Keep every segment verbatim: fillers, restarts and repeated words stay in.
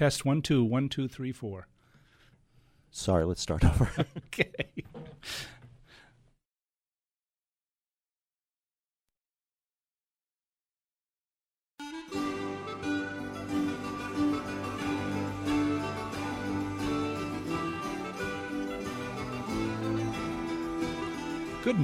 Test one, two, one, two, three, four. Sorry, let's start over. Okay. Good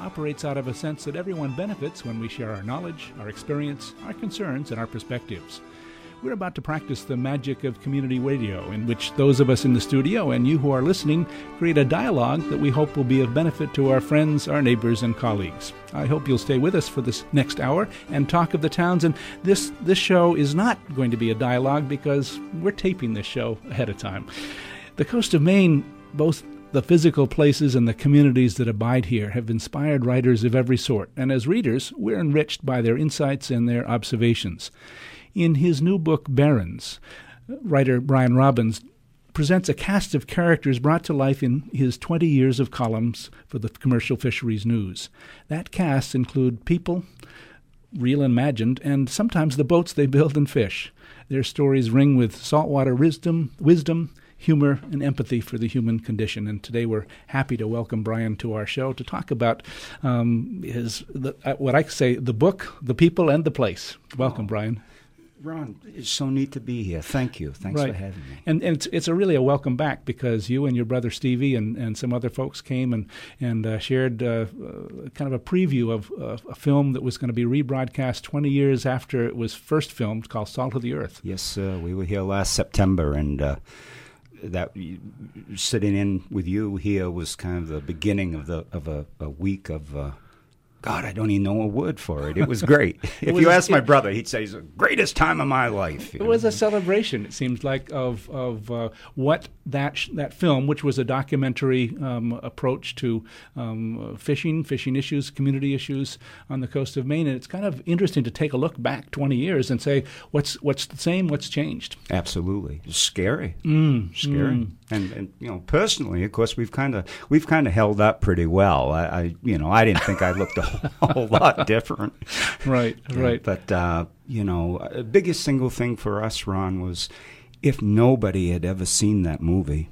operates out of a sense that everyone benefits when we share our knowledge, our experience, our concerns, and our perspectives. We're about to practice the magic of community radio, in which those of us in the studio and you who are listening create a dialogue that we hope will be of benefit to our friends, our neighbors, and colleagues. I hope you'll stay with us for this next hour and Talk of the Towns. And this, this show is not going to be a dialogue because we're taping this show ahead of time. The coast of Maine, both the physical places and the communities that abide here, have inspired writers of every sort, and as readers, we're enriched by their insights and their observations. In his new book, Barons, writer Brian Robbins presents a cast of characters brought to life in his twenty years of columns for the Commercial Fisheries News. That cast include people, real and imagined, and sometimes the boats they build and fish. Their stories ring with saltwater wisdom, wisdom, humor, and empathy for the human condition. And today we're happy to welcome Brian to our show to talk about um, his the, uh, what I say, the book, the people, and the place. Welcome, oh, Brian. Ron, it's so neat to be here. Thank you. Thanks right. for having me. And, and it's, it's a really a welcome back because you and your brother Stevie and, and some other folks came and, and uh, shared uh, uh, kind of a preview of uh, a film that was going to be rebroadcast twenty years after it was first filmed, called Salt of the Earth. Yes, sir. We were here last September, and Uh, that sitting in with you here was kind of the beginning of the of a, a week of uh, God. I don't even know a word for it. It was great. If was, you ask my brother, he'd say it's the greatest time of my life. It know? was a celebration. It seems like of of uh, what that sh- that film, which was a documentary um, approach to um, fishing, fishing issues, community issues on the coast of Maine, and it's kind of interesting to take a look back twenty years and say what's what's the same, what's changed. Absolutely, it's scary, mm. scary. Mm. And, and you know, personally, of course, we've kind of we've kind of held up pretty well. I, I you know, I didn't think I looked a a whole lot different. Right, right. But, uh, you know, the biggest single thing for us, Ron, was if nobody had ever seen that movie,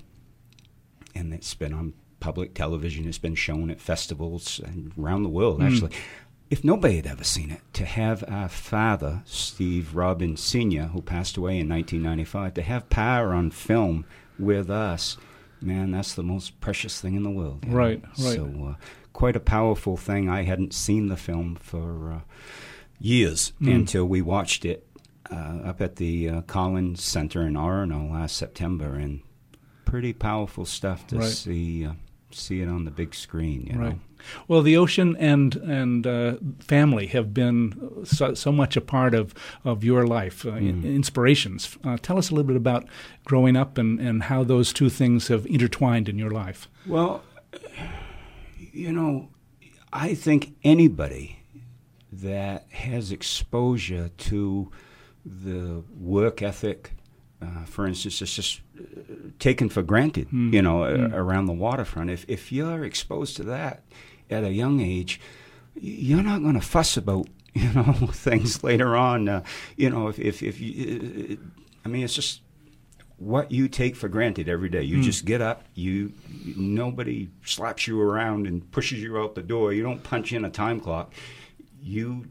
and it's been on public television, it's been shown at festivals and around the world, mm. actually, if nobody had ever seen it, to have our father, Steve Robbins Senior, who passed away in nineteen ninety-five, to have power on film with us, man, that's the most precious thing in the world. Right, know? right. So, uh, quite a powerful thing. I hadn't seen the film for uh, years mm. until we watched it uh, up at the uh, Collins Center in Arnold last September, and pretty powerful stuff to right. see uh, see it on the big screen. You right. know? Well, the ocean and and uh, family have been so, so much a part of, of your life, uh, mm. inspirations. Uh, tell us a little bit about growing up and, and how those two things have intertwined in your life. Well, you know, I think anybody that has exposure to the work ethic, uh, for instance, it's just taken for granted, mm. you know, mm. a- around the waterfront. If if you're exposed to that at a young age, you're not going to fuss about, you know, things later on. Uh, you know, if, if, if you, I mean, it's just what you take for granted every day. You mm. just get up. You nobody slaps you around and pushes you out the door. You don't punch in a time clock. You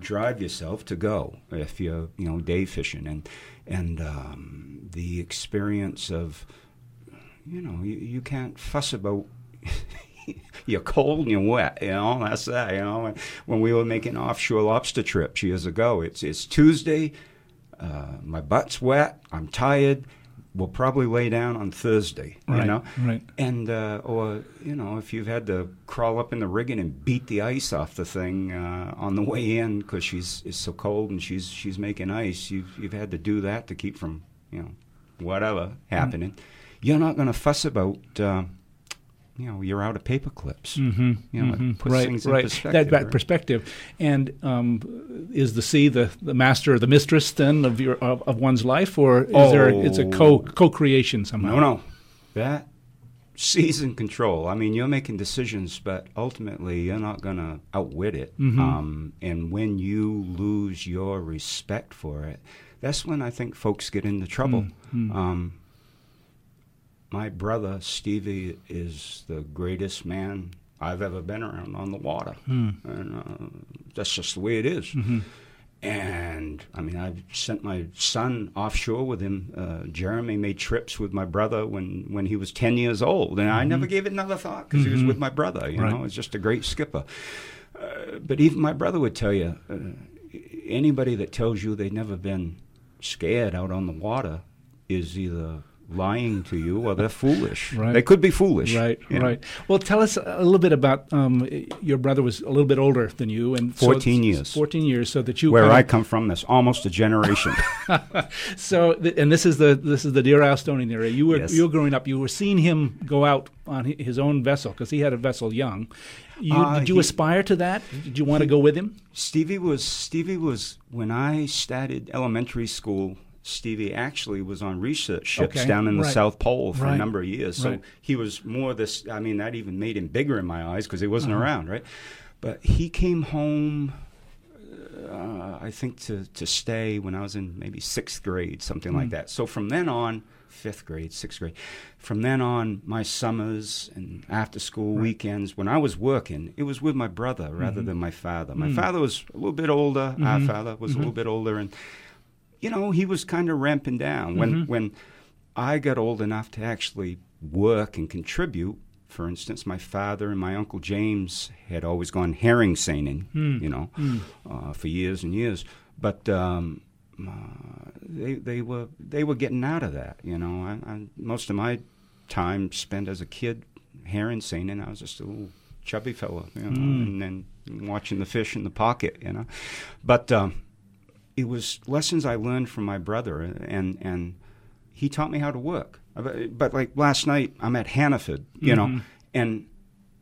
drive yourself to go if you're you know day fishing, and and um, the experience of you know you, you can't fuss about. You're cold and you're wet, you know, that's that. You know, when we were making offshore lobster trips years ago, it's it's Tuesday. Uh, my butt's wet. I'm tired. We'll probably lay down on Thursday, you right, know? Right. And, uh, or, you know, if you've had to crawl up in the rigging and beat the ice off the thing uh, on the way in because she's it's so cold and she's she's making ice, you've, you've had to do that to keep from, you know, whatever happening. Mm. You're not going to fuss about uh, you know, you're out of paper clips. Mm-hmm. You know, mm-hmm. It puts right, things right. in perspective. That, that right? perspective. And um, is the sea the, the master or the mistress then of your of, of one's life, or is oh. there it's a co co creation somehow? No, no, that sea's in control. I mean, you're making decisions, but ultimately you're not going to outwit it. Mm-hmm. Um, and when you lose your respect for it, that's when I think folks get into trouble. Mm-hmm. Um, my brother, Stevie, is the greatest man I've ever been around on the water. Mm. And uh, that's just the way it is. Mm-hmm. And, I mean, I've sent my son offshore with him. Uh, Jeremy made trips with my brother when, when he was ten years old. And mm-hmm. I never gave it another thought because mm-hmm. he was with my brother. You right. know, he's just a great skipper. Uh, but even my brother would tell you, uh, anybody that tells you they've never been scared out on the water is either lying to you, or they're foolish. Right. They could be foolish. Right, you know? Right. Well, tell us a little bit about um, your brother was a little bit older than you, and fourteen so years. Fourteen years, so that you where I come from, that's almost a generation. So, th- and this is the this is the Deer Isle stoning area. You were yes. you were growing up. You were seeing him go out on his own vessel because he had a vessel young. You, uh, did you he, aspire to that? Did you want to go with him? Stevie was Stevie was when I started elementary school. Stevie actually was on research ships okay, down in the right. South Pole for right. a number of years. So right. he was more this, I mean, that even made him bigger in my eyes because he wasn't uh-huh. around, right? But he came home, uh, I think, to, to stay when I was in maybe sixth grade, something mm. like that. So from then on, fifth grade, sixth grade, from then on, my summers and after school right. weekends, when I was working, it was with my brother rather mm-hmm. than my father. My mm. father was a little bit older. Mm-hmm. Our father was mm-hmm. a little bit older. And you know, he was kind of ramping down. When mm-hmm. when I got old enough to actually work and contribute, for instance, my father and my Uncle James had always gone herring seining, mm. you know, mm. uh, for years and years. But um, uh, they they were they were getting out of that, you know. I, I, most of my time spent as a kid herring seining, I was just a little chubby fella, you know, mm. and then watching the fish in the pocket, you know. But Um, it was lessons I learned from my brother, and, and he taught me how to work. But, but like last night, I'm at Hannaford, you mm-hmm. know, and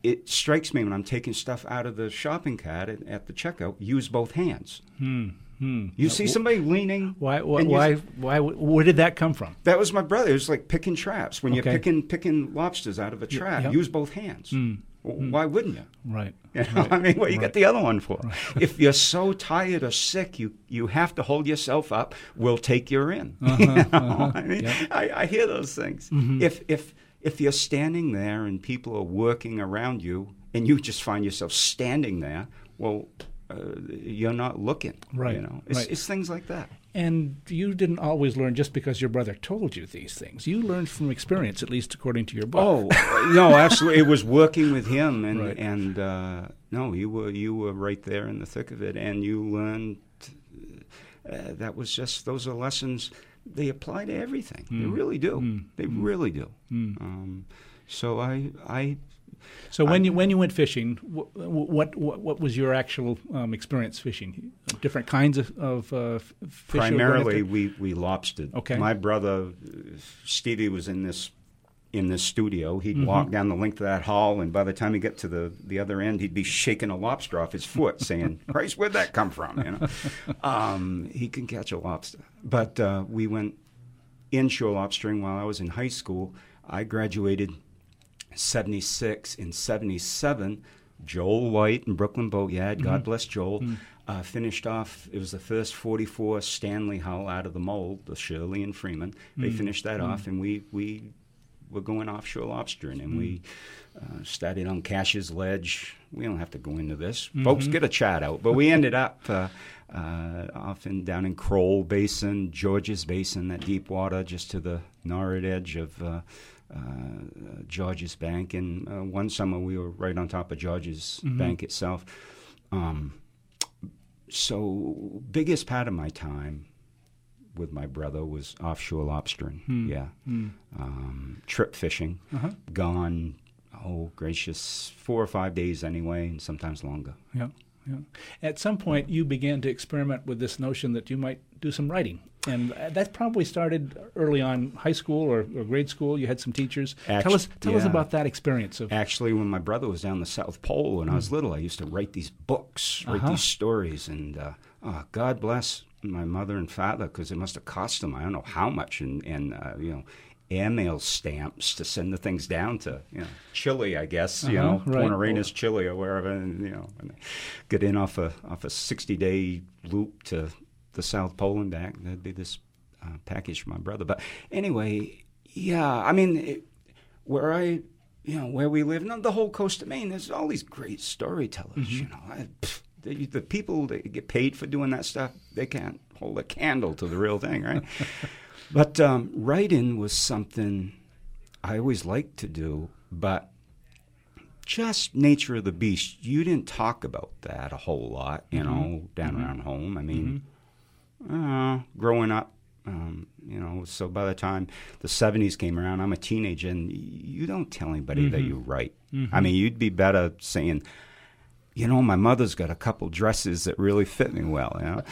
it strikes me when I'm taking stuff out of the shopping cart at, at the checkout, use both hands. Mm-hmm. You uh, see somebody leaning. Why? Why? Why, why? Where did that come from? That was my brother. It was like picking traps. When okay. you're picking picking lobsters out of a trap, yep. use both hands. Mm. Why wouldn't you? Right. You know, right. I mean, what you right. got the other one for? Right. If you're so tired or sick, you, you have to hold yourself up. We'll take your in. Uh-huh, you know? uh-huh. I mean, yep. I, I hear those things. Mm-hmm. If if if you're standing there and people are working around you, and you just find yourself standing there, well, uh, you're not looking. Right. You know, it's, right. it's things like that. And you didn't always learn just because your brother told you these things. You learned from experience, at least according to your book. Oh, no, absolutely. It was working with him, and right. and uh, no, you were you were right there in the thick of it, and you learned uh, that was just those are lessons. They apply to everything. Mm. They really do. Mm. They mm. really do. Mm. Um, so I I. So when I, you when you went fishing, what what, what was your actual um, experience fishing? Different kinds of, of uh, fish? Primarily, we, we lobstered. Okay. My brother, Stevie, was in this in this studio. He'd mm-hmm. walk down the length of that hall, and by the time he got to the, the other end, he'd be shaking a lobster off his foot, saying, Christ, where'd that come from? You know, um, he can catch a lobster. But uh, we went inshore lobstering while I was in high school. I graduated seventy-six and seventy-seven, Joel White and Brooklyn Boatyard, mm-hmm. God bless Joel, mm-hmm. uh, finished off, it was the first forty-four Stanley hull out of the mold, the Shirley and Freeman. Mm-hmm. They finished that mm-hmm. off, and we, we were going offshore lobstering, and mm-hmm. we uh, started on Cash's Ledge. We don't have to go into this. Mm-hmm. Folks, get a chart out. But we ended up uh, uh, often down in Crowell Basin, Georges Basin, that deep water just to the northern edge of Uh, Uh, uh, George's Bank, and uh, one summer we were right on top of George's mm-hmm. Bank itself. Um, so biggest part of my time with my brother was offshore lobstering, mm. yeah. Mm. Um, trip fishing, uh-huh. gone, oh gracious, four or five days anyway, and sometimes longer. Yeah, yeah. At some point you began to experiment with this notion that you might do some writing. And that probably started early on, high school or, or grade school. You had some teachers. Actu- tell us, tell yeah. us about that experience. Of- Actually, when my brother was down the South Pole when mm. I was little, I used to write these books, write uh-huh. these stories, and uh, oh, God bless my mother and father, because it must have cost them I don't know how much, and and uh, you know, airmail stamps to send the things down to, you know, Chile, I guess, uh-huh, you know, right. Point Arenas, Chile, or wherever, and, you know, and get in off a off a sixty-day loop to the South Pole and back. That'd be this uh, package for my brother. But anyway, yeah, I mean, it, where I, you know, where we live, no, the whole coast of Maine, there's all these great storytellers, mm-hmm. you know. I, pff, the, the people that get paid for doing that stuff, they can't hold a candle to the real thing, right? But um, writing was something I always liked to do, but just nature of the beast, you didn't talk about that a whole lot, you mm-hmm. know, down mm-hmm. around home. I mean, mm-hmm. uh, growing up, um, you know, so by the time the seventies came around, I'm a teenager, and you don't tell anybody mm-hmm. that you write. Mm-hmm. I mean, you'd be better saying, you know, my mother's got a couple dresses that really fit me well, you know.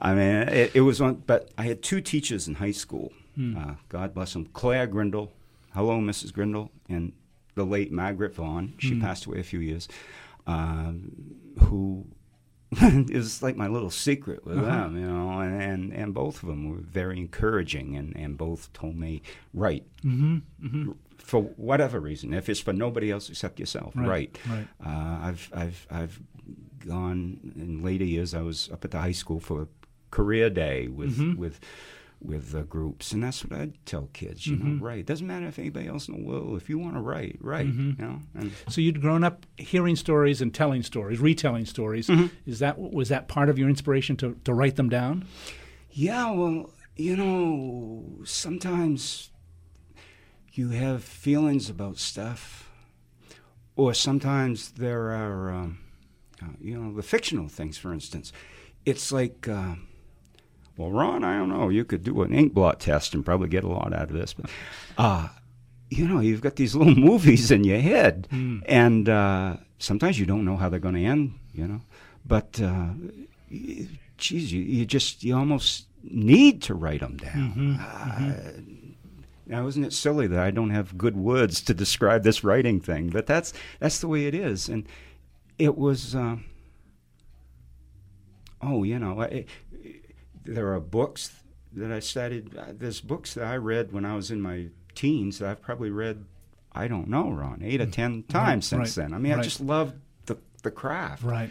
I mean, it, it was one, but I had two teachers in high school. Hmm. Uh, God bless them. Claire Grindle, hello, Missus Grindle, and the late Margaret Vaughn. She hmm. passed away a few years, uh, who is like my little secret with uh-huh. them, you know, and, and, and both of them were very encouraging, and, and both told me, write. Mm-hmm, mm-hmm. For whatever reason, if it's for nobody else except yourself, right? right. right. Uh, I've I've I've gone in later years. I was up at the high school for career day with mm-hmm. with with uh, groups, and that's what I tell kids. You mm-hmm. know, write. Doesn't matter if anybody else in the world. If you want to write, write. Mm-hmm. You know. And so you'd grown up hearing stories and telling stories, retelling stories. Mm-hmm. Is that was that part of your inspiration to to write them down? Yeah. Well, you know, sometimes you have feelings about stuff, or sometimes there are, um, uh, you know, the fictional things, for instance. It's like, uh, well, Ron, I don't know, you could do an ink blot test and probably get a lot out of this. But, uh, you know, you've got these little movies in your head, mm. and uh, sometimes you don't know how they're going to end, you know. But, uh, geez, you, you just, you almost need to write them down. Mm-hmm. Uh, mm-hmm. Now, isn't it silly that I don't have good words to describe this writing thing? But that's that's the way it is. And it was, uh, oh, you know, it, it, there are books that I started. Uh, there's books that I read when I was in my teens that I've probably read, I don't know, Ron, eight or ten times right, since right, then. I mean, right. I just love the, the craft. Right,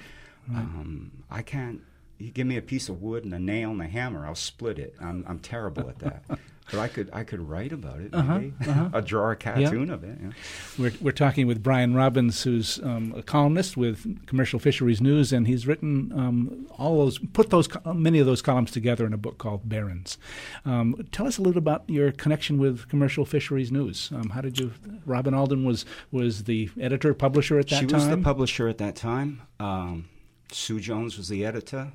right. Um, I can't, you give me a piece of wood and a nail and a hammer, I'll split it. I'm I'm terrible at that. But I could I could write about it, maybe. Uh-huh, uh-huh. I'll draw a cartoon yeah. of it. Yeah. We're we're talking with Brian Robbins, who's um, a columnist with Commercial Fisheries News, and he's written um, all those put those many of those columns together in a book called Barons. Um, tell us a little about your connection with Commercial Fisheries News. Um, how did you? Robin Alden was was the editor publisher at that she time. She was the publisher at that time. Um, Sue Jones was the editor.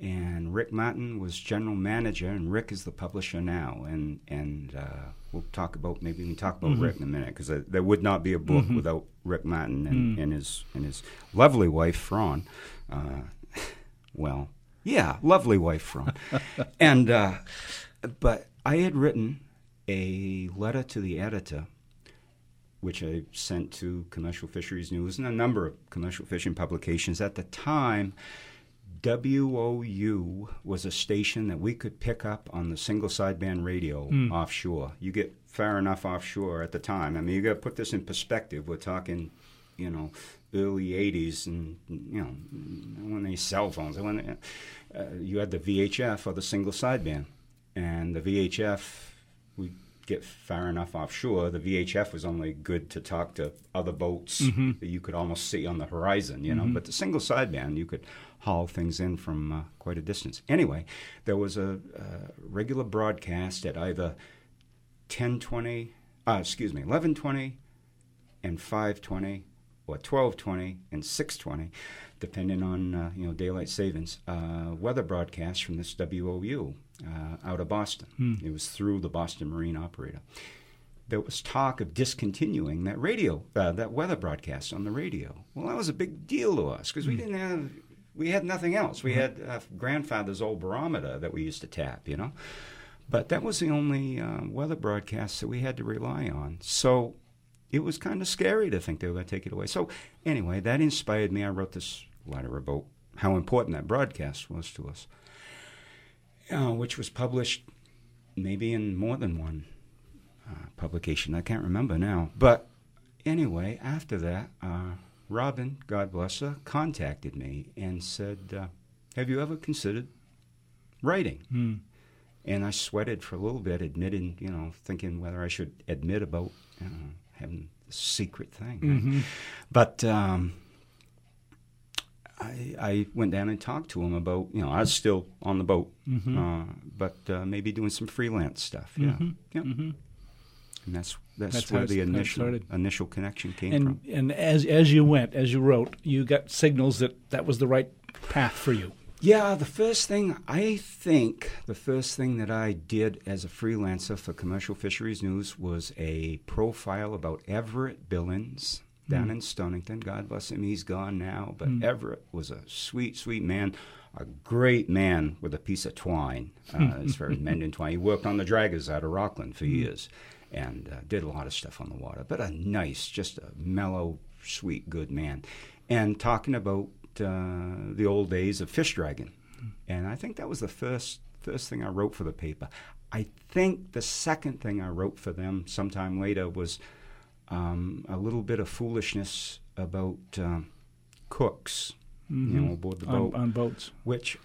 And Rick Madden was general manager, and Rick is the publisher now. And and uh, we'll talk about maybe we can talk about mm-hmm. Rick in a minute, because there would not be a book mm-hmm. without Rick Madden and, mm. and his and his lovely wife Fran. Uh, well, yeah, lovely wife Fran. and uh, but I had written a letter to the editor, which I sent to Commercial Fisheries News and a number of commercial fishing publications at the time. W O U was a station that we could pick up on the single sideband radio mm. offshore. You get far enough offshore at the time. I mean, you got to put this in perspective. We're talking, you know, early eighties, and, you know, when they cell phones, when they, uh, you had the V H F or the single sideband. And the V H F, we get far enough offshore. The V H F was only good to talk to other boats mm-hmm. that you could almost see on the horizon, you know. Mm-hmm. But the single sideband, you could haul things in from uh, quite a distance. Anyway, there was a uh, regular broadcast at either ten twenty, uh, excuse me, eleven twenty and five twenty or twelve twenty and six twenty, depending on, uh, you know, daylight savings, uh, weather broadcasts from this W O U uh, out of Boston. Hmm. It was through the Boston Marine operator. There was talk of discontinuing that radio, uh, that weather broadcast on the radio. Well, that was a big deal to us because we hmm. didn't have we had nothing else. We had uh, grandfather's old barometer that we used to tap, you know. But that was the only um, weather broadcast that we had to rely on. So it was kind of scary to think they were going to take it away. So anyway, that inspired me. I wrote this letter about how important that broadcast was to us, uh, which was published maybe in more than one uh, publication. I can't remember now. But anyway, after that, uh, Robin, God bless her, contacted me and said, uh, have you ever considered writing? Mm. And I sweated for a little bit, admitting, you know, thinking whether I should admit about you know, having this secret thing. Mm-hmm. Right? But um, I, I went down and talked to him about, you know, I was still on the boat, mm-hmm. uh, but uh, maybe doing some freelance stuff. Yeah, mm-hmm. yeah. Mm-hmm. And that's that's, that's where the initial initial connection came and, from. And as as you went, as you wrote, you got signals that that was the right path for you. Yeah, the first thing, I think, the first thing that I did as a freelancer for Commercial Fisheries News was a profile about Everett Billings down mm. in Stonington. God bless him, he's gone now. But mm. Everett was a sweet, sweet man, a great man with a piece of twine, uh, as far as mending twine. He worked on the draggers out of Rockland for years and uh, did a lot of stuff on the water. But a nice, just a mellow, sweet, good man. And talking about Uh, the old days of fish dragging, and I think that was the first first thing I wrote for the paper. I think the second thing I wrote for them sometime later was um, a little bit of foolishness about um, cooks, mm-hmm. you know, aboard the boat on, on boats. Which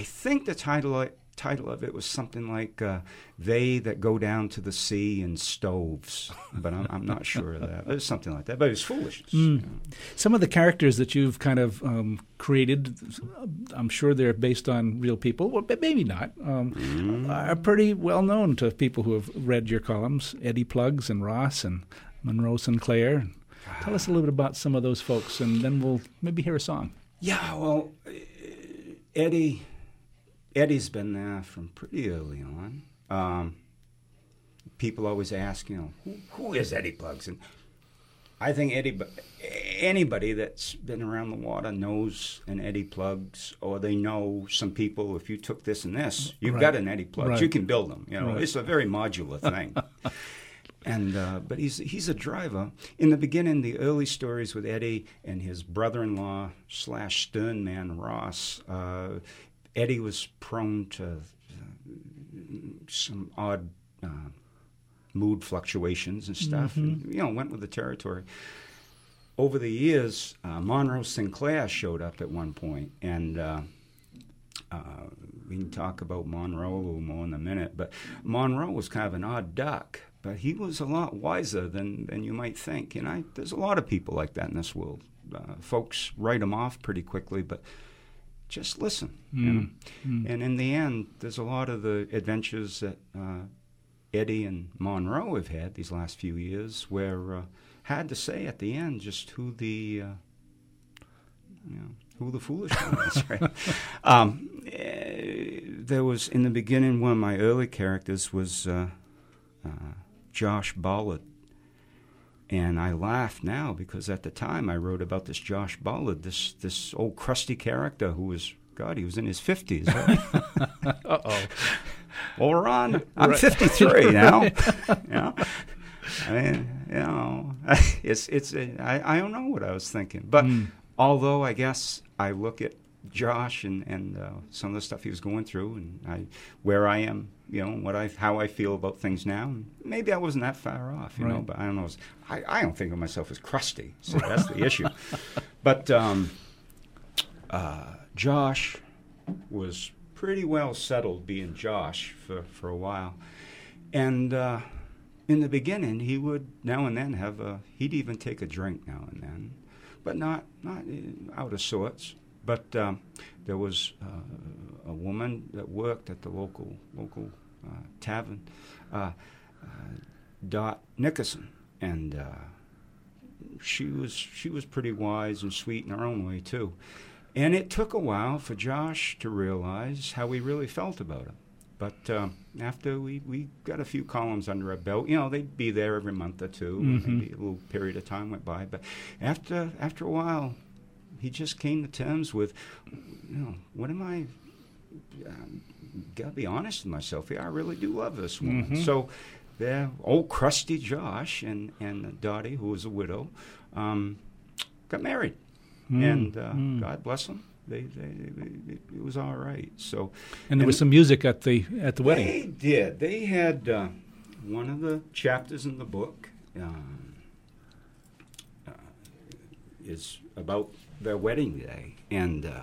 I think the title of, title of it was something like uh, "They That Go Down to the Sea in Stoves," but I'm, I'm not sure of that. It was something like that, but it was foolishness. Mm. You know. Some of the characters that you've kind of um, created, I'm sure they're based on real people, well, but maybe not, um, mm. are pretty well known to people who have read your columns, Eddie Plugs and Ross and Monroe Sinclair. Tell us a little bit about some of those folks, and then we'll maybe hear a song. Yeah, well, Eddie... Eddie's been there from pretty early on. Um, people always ask, you know, who, who is Eddie Plugs? And I think Eddie, anybody that's been around the water knows an Eddie Plugs, or they know some people. If you took this and this, you've right. got an Eddie Plugs. Right. You can build them. You know, right. it's a very modular thing. And uh, but he's he's a driver. In the beginning, the early stories with Eddie and his brother-in-law slash stern man Ross. Uh, Eddie was prone to uh, some odd uh, mood fluctuations and stuff, mm-hmm. and, you know, went with the territory. Over the years, uh, Monroe Sinclair showed up at one point, and uh, uh, we can talk about Monroe a little more in a minute, but Monroe was kind of an odd duck, but he was a lot wiser than, than you might think. And I, there's a lot of people like that in this world. Uh, folks write them off pretty quickly, but... just listen. Mm. You know? mm. And in the end, there's a lot of the adventures that uh, Eddie and Monroe have had these last few years where uh, had to say at the end just who the, uh, you know, who the foolish one is, right? Um, eh, there was, in the beginning, one of my early characters was uh, uh, Josh Ballard. And I laugh now because at the time I wrote about this Josh Ballard, this this old crusty character who was, God, he was in his fifties. Right? Uh-oh. Well, Ron, I'm right. fifty-three now. You know? I mean, you know, it's, it's, it, I, I don't know what I was thinking. But mm. although I guess I look at Josh and, and uh, some of the stuff he was going through and I, where I am, you know, what I, how I feel about things now. And maybe I wasn't that far off, you right. know, but I don't know. I, I don't think of myself as crusty, so that's the issue. But um, uh, Josh was pretty well settled being Josh for, for a while. And uh, in the beginning, he would now and then have a, he'd even take a drink now and then, but not, not out of sorts. But um, there was uh, a woman that worked at the local local uh, tavern, uh, uh, Dot Nickerson, and uh, she was she was pretty wise and sweet in her own way too. And it took a while for Josh to realize how we really felt about it. But um, after we, we got a few columns under our belt, you know, they'd be there every month or two, mm-hmm. maybe a little period of time went by. But after after a while. he just came to terms with, you know, what am I? Um, gotta be honest with myself here. I really do love this woman. Mm-hmm. So, the old crusty Josh and and Dottie, who was a widow, um, got married, mm. and uh, mm. God bless them. They, they, they, it was all right. So, and there and was some music at the at the wedding. They did. They had uh, one of the chapters in the book uh, uh, is about their wedding day, and uh,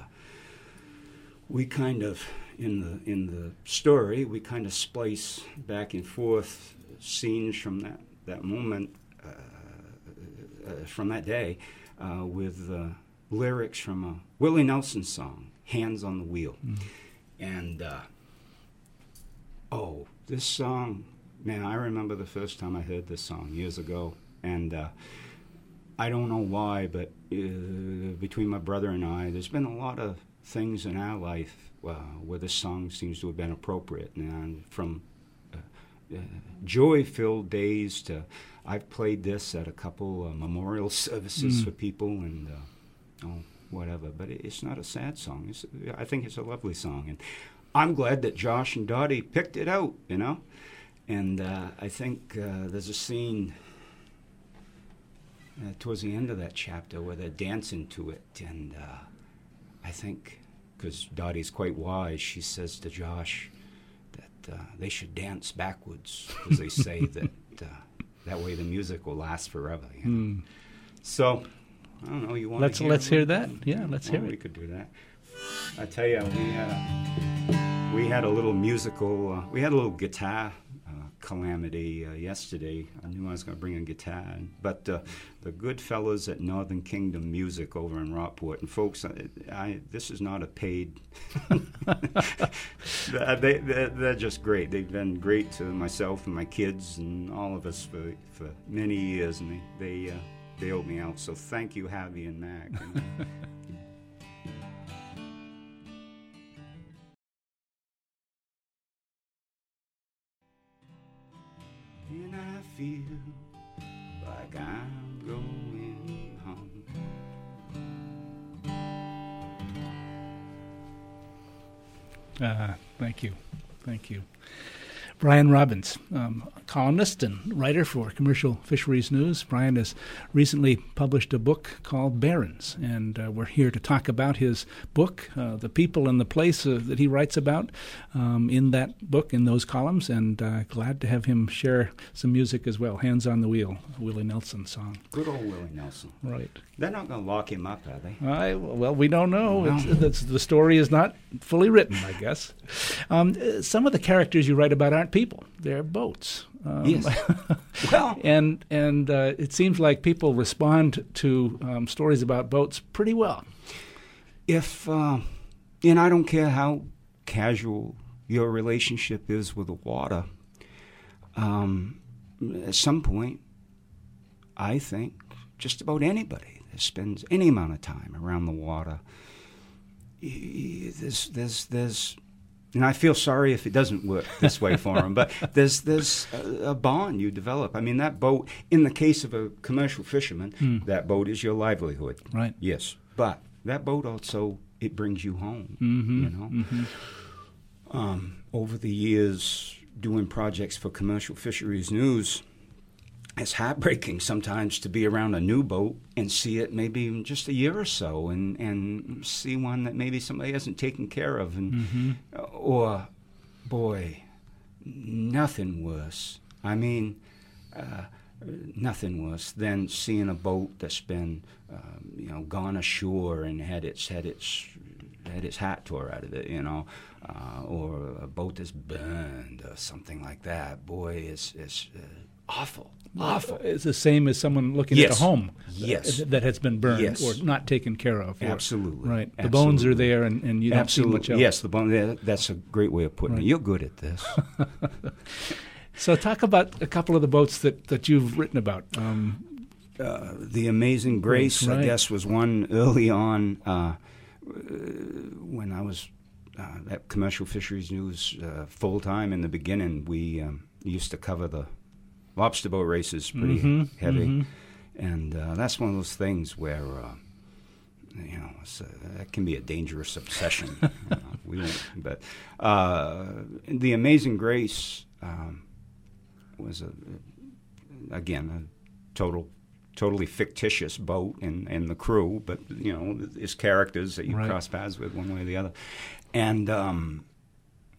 we kind of in the in the story we kind of splice back and forth scenes from that that moment uh, uh, from that day uh, with. Uh, lyrics from a Willie Nelson song, Hands on the Wheel. Mm-hmm. And, uh, oh, this song, man, I remember the first time I heard this song years ago. And uh, I don't know why, but uh, between my brother and I, there's been a lot of things in our life uh, where this song seems to have been appropriate. And from uh, uh, joy-filled days to, I've played this at a couple uh, memorial services mm-hmm. for people and... Uh, Oh, whatever, but it's not a sad song. It's, I think it's a lovely song, and I'm glad that Josh and Dottie picked it out, you know? And uh, I think uh, there's a scene uh, towards the end of that chapter where they're dancing to it, and uh, I think, because Dottie's quite wise, she says to Josh that uh, they should dance backwards, because they say that uh, that way the music will last forever, you know? Mm. So... I don't know. You want let's, to hear Let's hear that. Yeah, let's well, hear it. We could do that. I tell you, we had a, we had a little musical, uh, we had a little guitar uh, calamity uh, yesterday. I knew I was going to bring a guitar. In. But uh, the good fellas at Northern Kingdom Music over in Rockport, and folks, I, I, this is not a paid, they, they're, they're just great. They've been great to myself and my kids and all of us for, for many years, and they... they uh, They owe me out, so thank you, Javi and Mac. And I feel like I'm going home. Ah, uh, thank you, thank you. Brian Robbins, um, columnist and writer for Commercial Fisheries News. Brian has recently published a book called Barons, and uh, we're here to talk about his book, uh, the people and the place uh, that he writes about um, in that book, in those columns, and uh, glad to have him share some music as well. Hands on the Wheel, a Willie Nelson song. Good old Willie Nelson. Right. They're not going to lock him up, are they? I, well, we don't know. No. It's, it's, the story is not fully written, I guess. Um, some of the characters you write about aren't people, they're boats. Um, yes. Well, and and uh, it seems like people respond to um, stories about boats pretty well. If uh, and I don't care how casual your relationship is with the water. Um, at some point, I think just about anybody that spends any amount of time around the water, there's there's there's. And I feel sorry if it doesn't work this way for them, but there's there's a, a bond you develop. I mean, that boat, in the case of a commercial fisherman, mm. that boat is your livelihood. Right. Yes. But that boat also, it brings you home, mm-hmm. you know. Mm-hmm. Um, over the years, doing projects for Commercial Fisheries News, it's heartbreaking sometimes to be around a new boat and see it maybe in just a year or so and, and see one that maybe somebody hasn't taken care of. And mm-hmm. Or, boy, nothing worse. I mean, uh, nothing worse than seeing a boat that's been, um, you know, gone ashore and had its, had its, had its hat tore out of it, you know, uh, or a boat that's burned or something like that. Boy, it's... it's uh, Awful, awful. It's the same as someone looking yes. at a home yes. that, that has been burned yes. or not taken care of. Or, Absolutely. Right. Absolutely. The bones are there and, and you don't Absolutely. see much else. Yes, the bone, that's a great way of putting right. it. You're good at this. So talk about a couple of the boats that, that you've written about. Um, uh, the Amazing Grace, right. I guess, was one early on uh, when I was uh, at Commercial Fisheries News uh, full-time. In the beginning, we um, used to cover the lobster boat race is pretty mm-hmm, heavy, mm-hmm. and uh, that's one of those things where uh, you know, it's a, that can be a dangerous obsession. uh, we won't, but uh, the Amazing Grace um, was a, a again a total. totally fictitious boat and, and the crew, but, you know, it's characters that you right. cross paths with one way or the other. And um,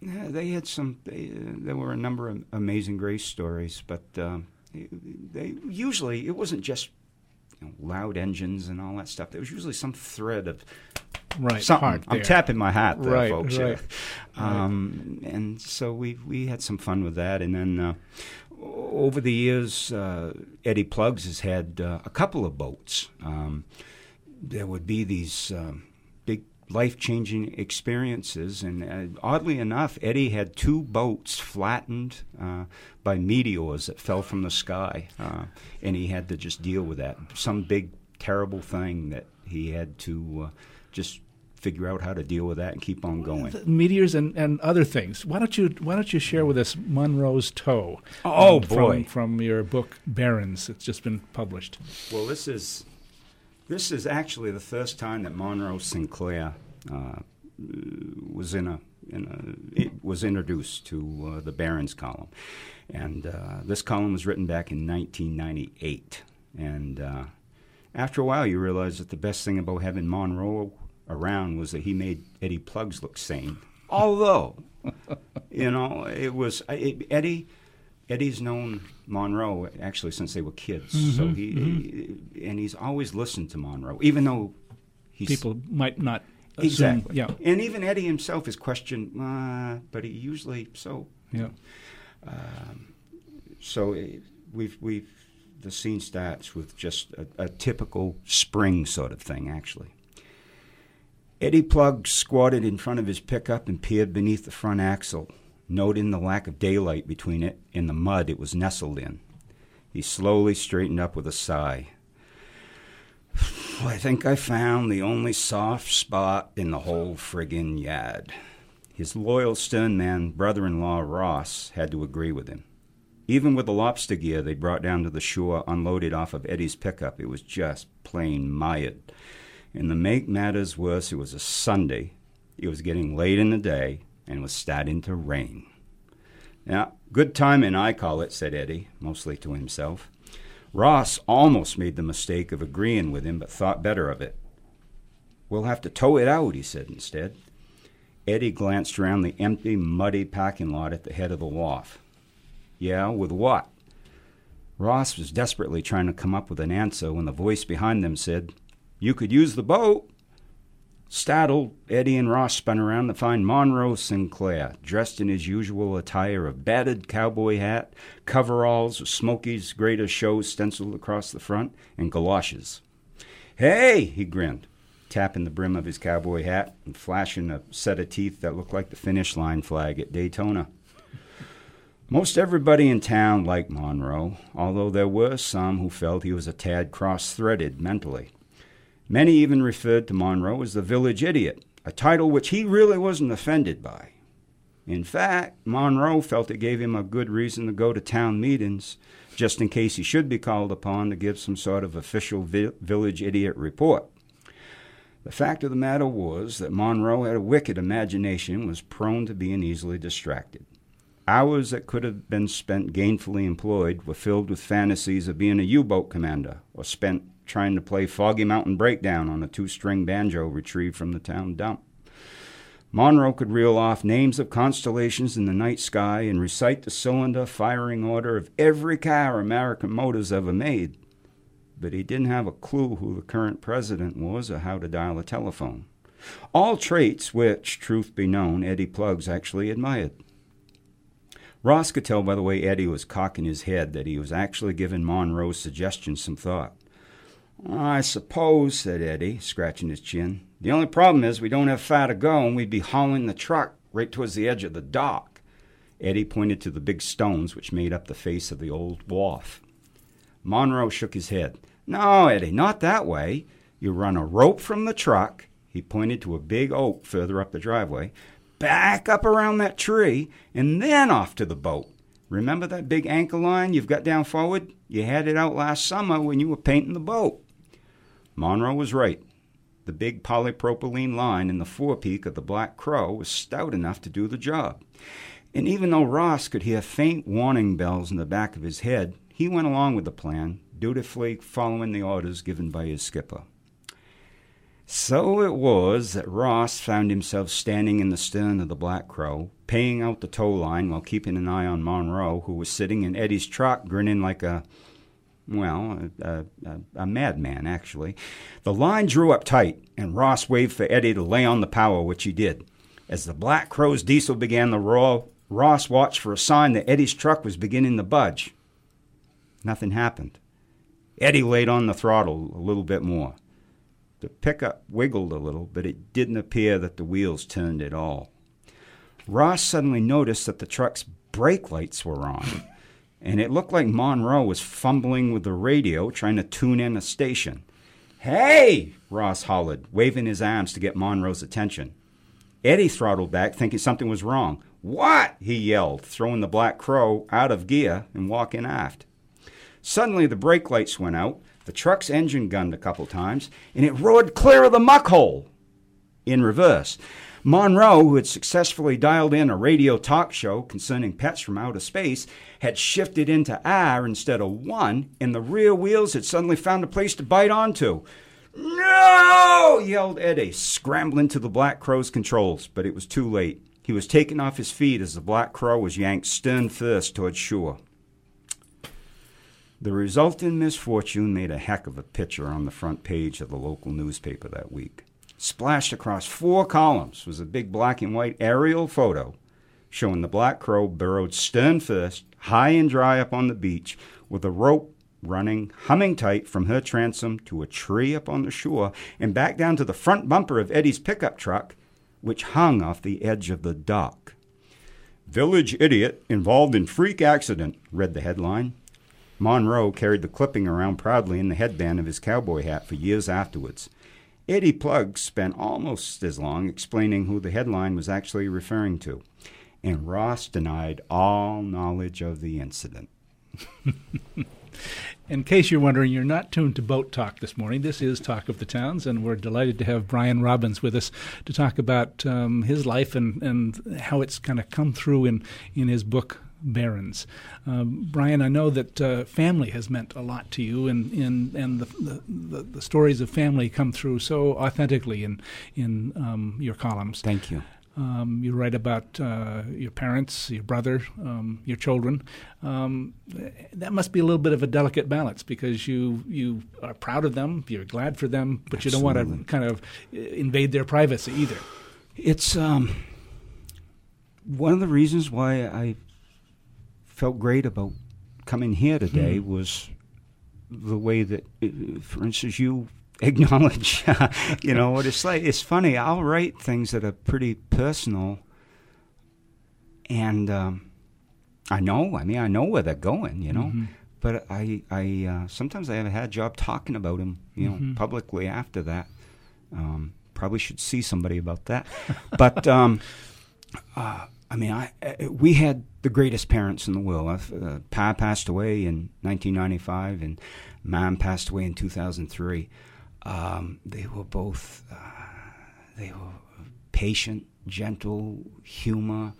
they had some, they, there were a number of Amazing Grace stories, but um, they usually, it wasn't just you know, loud engines and all that stuff. There was usually some thread of right, something. I'm tapping my hat there, right, folks. Right. Yeah. Right. Um, and so we, we had some fun with that. And then... Uh, Over the years, uh, Eddie Plugs has had uh, a couple of boats. Um, there would be these um, big life-changing experiences, and uh, oddly enough, Eddie had two boats flattened uh, by meteors that fell from the sky, uh, and he had to just deal with that. Some big, terrible thing that he had to uh, just... figure out how to deal with that and keep on going. Meteors and, and other things. Why don't you Why don't you share with us Monroe's Tow? Oh um, boy, from, from your book Barons. It's just been published. Well, this is this is actually the first time that Monroe Sinclair uh, was in a, in a it was introduced to uh, the Barons column, and uh, this column was written back in nineteen ninety-eight. And uh, after a while, you realize that the best thing about having Monroe around was that he made Eddie Plugs look sane. Although, you know, it was it, Eddie. Eddie's known Monroe actually since they were kids. Mm-hmm, so he, mm-hmm. he and he's always listened to Monroe, even though he's, people might not assume, exactly. Yeah, and even Eddie himself is questioned, uh, but he usually so. Yeah. Um, so it, we've we've the scene starts with just a, a typical spring sort of thing, actually. Eddie Plug squatted in front of his pickup and peered beneath the front axle, noting the lack of daylight between it and the mud it was nestled in. He slowly straightened up with a sigh. I think I found the only soft spot in the whole friggin' yard. His loyal sternman brother-in-law, Ross, had to agree with him. Even with the lobster gear they brought down to the shore unloaded off of Eddie's pickup, it was just plain mired. And to make matters worse, it was a Sunday. It was getting late in the day and was starting to rain. Now, good timing, I call it, said Eddie, mostly to himself. Ross almost made the mistake of agreeing with him, but thought better of it. We'll have to tow it out, he said instead. Eddie glanced around the empty, muddy parking lot at the head of the wharf. Yeah, with what? Ross was desperately trying to come up with an answer when the voice behind them said, You could use the boat. Startled, Eddie and Ross spun around to find Monroe Sinclair, dressed in his usual attire of battered cowboy hat, coveralls with Smokey's Greatest Show stenciled across the front, and galoshes. Hey, he grinned, tapping the brim of his cowboy hat and flashing a set of teeth that looked like the finish line flag at Daytona. Most everybody in town liked Monroe, although there were some who felt he was a tad cross-threaded mentally. Many even referred to Monroe as the village idiot, a title which he really wasn't offended by. In fact, Monroe felt it gave him a good reason to go to town meetings, just in case he should be called upon to give some sort of official vi- village idiot report. The fact of the matter was that Monroe had a wicked imagination and was prone to being easily distracted. Hours that could have been spent gainfully employed were filled with fantasies of being a U-boat commander, or spent trying to play Foggy Mountain Breakdown on a two-string banjo retrieved from the town dump. Monroe could reel off names of constellations in the night sky and recite the cylinder firing order of every car American Motors ever made, but he didn't have a clue who the current president was or how to dial a telephone. All traits which, truth be known, Eddie Plugs actually admired. Ross could tell by the way Eddie was cocking his head that he was actually giving Monroe's suggestions some thought. I suppose, said Eddie, scratching his chin, the only problem is we don't have far to go and we'd be hauling the truck right towards the edge of the dock. Eddie pointed to the big stones which made up the face of the old wharf. Monroe shook his head. No, Eddie, not that way. You run a rope from the truck, he pointed to a big oak further up the driveway, back up around that tree, and then off to the boat. Remember that big anchor line you've got down forward? You had it out last summer when you were painting the boat. Monroe was right. The big polypropylene line in the forepeak of the Black Crow was stout enough to do the job. And even though Ross could hear faint warning bells in the back of his head, he went along with the plan, dutifully following the orders given by his skipper. So it was that Ross found himself standing in the stern of the Black Crow, paying out the tow line while keeping an eye on Monroe, who was sitting in Eddie's truck, grinning like a, well, a, a, a madman, actually. The line drew up tight, and Ross waved for Eddie to lay on the power, which he did. As the Black Crow's diesel began to roar, Ross watched for a sign that Eddie's truck was beginning to budge. Nothing happened. Eddie laid on the throttle a little bit more. The pickup wiggled a little, but it didn't appear that the wheels turned at all. Ross suddenly noticed that the truck's brake lights were on, and it looked like Monroe was fumbling with the radio, trying to tune in a station. "Hey!" Ross hollered, waving his arms to get Monroe's attention. Eddie throttled back, thinking something was wrong. "What?" he yelled, throwing the Black Crow out of gear and walking aft. Suddenly, the brake lights went out, the truck's engine gunned a couple times, and it roared clear of the muck hole in reverse. Monroe, who had successfully dialed in a radio talk show concerning pets from outer space, had shifted into R instead of one, and the rear wheels had suddenly found a place to bite onto. "No!" yelled Eddie, scrambling to the Black Crow's controls, but it was too late. He was taken off his feet as the Black Crow was yanked stern first toward shore. The resulting misfortune made a heck of a picture on the front page of the local newspaper that week. Splashed across four columns was a big black and white aerial photo showing the Black Crow burrowed stern first, high and dry up on the beach, with a rope running humming tight from her transom to a tree up on the shore and back down to the front bumper of Eddie's pickup truck, which hung off the edge of the dock. "Village idiot involved in freak accident," read the headline. Monroe carried the clipping around proudly in the headband of his cowboy hat for years afterwards. Eddie Plugs spent almost as long explaining who the headline was actually referring to, and Ross denied all knowledge of the incident. In case you're wondering, you're not tuned to Boat Talk this morning. This is Talk of the Towns, and we're delighted to have Brian Robbins with us to talk about um, his life and, and how it's kind of come through in, in his book, Barons. Um, Brian, I know that uh, family has meant a lot to you, and and, and the, the the stories of family come through so authentically in in um, your columns. Thank you. Um, you write about uh, your parents, your brother, um, your children. Um, that must be a little bit of a delicate balance because you you are proud of them, you're glad for them, but Absolutely. You don't want to kind of invade their privacy either. It's um, one of the reasons why I felt great about coming here today mm-hmm. was the way that, it, for instance, you acknowledge, you know, what it's like. It's funny, I'll write things that are pretty personal, and um, I know, I mean, I know where they're going, you know, mm-hmm. but I, I uh, sometimes I have a hard job talking about them, you know, mm-hmm. publicly after that. Um, probably should see somebody about that. But, um, uh, I mean, I, I we had the greatest parents in the world. Uh, Pa passed away in nineteen ninety-five, and Mom passed away in two thousand three. Um, they were both uh, they were patient, gentle, humor.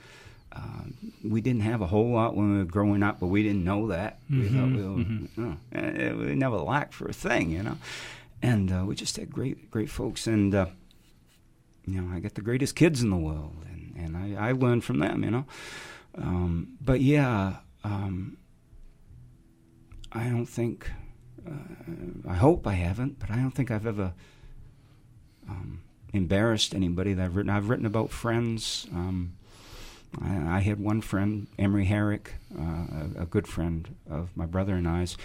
Um, we didn't have a whole lot when we were growing up, but we didn't know that. Mm-hmm, we thought we, were, mm-hmm. you know, we never lacked for a thing, you know. And uh, we just had great, great folks. And uh, you know, I got the greatest kids in the world. And I, I learned from them, you know. Um, but, yeah, um, I don't think, uh, I hope I haven't, but I don't think I've ever um, embarrassed anybody that I've written. I've written about friends. Um, I, I had one friend, Emery Herrick, uh, a, a good friend of my brother and I's,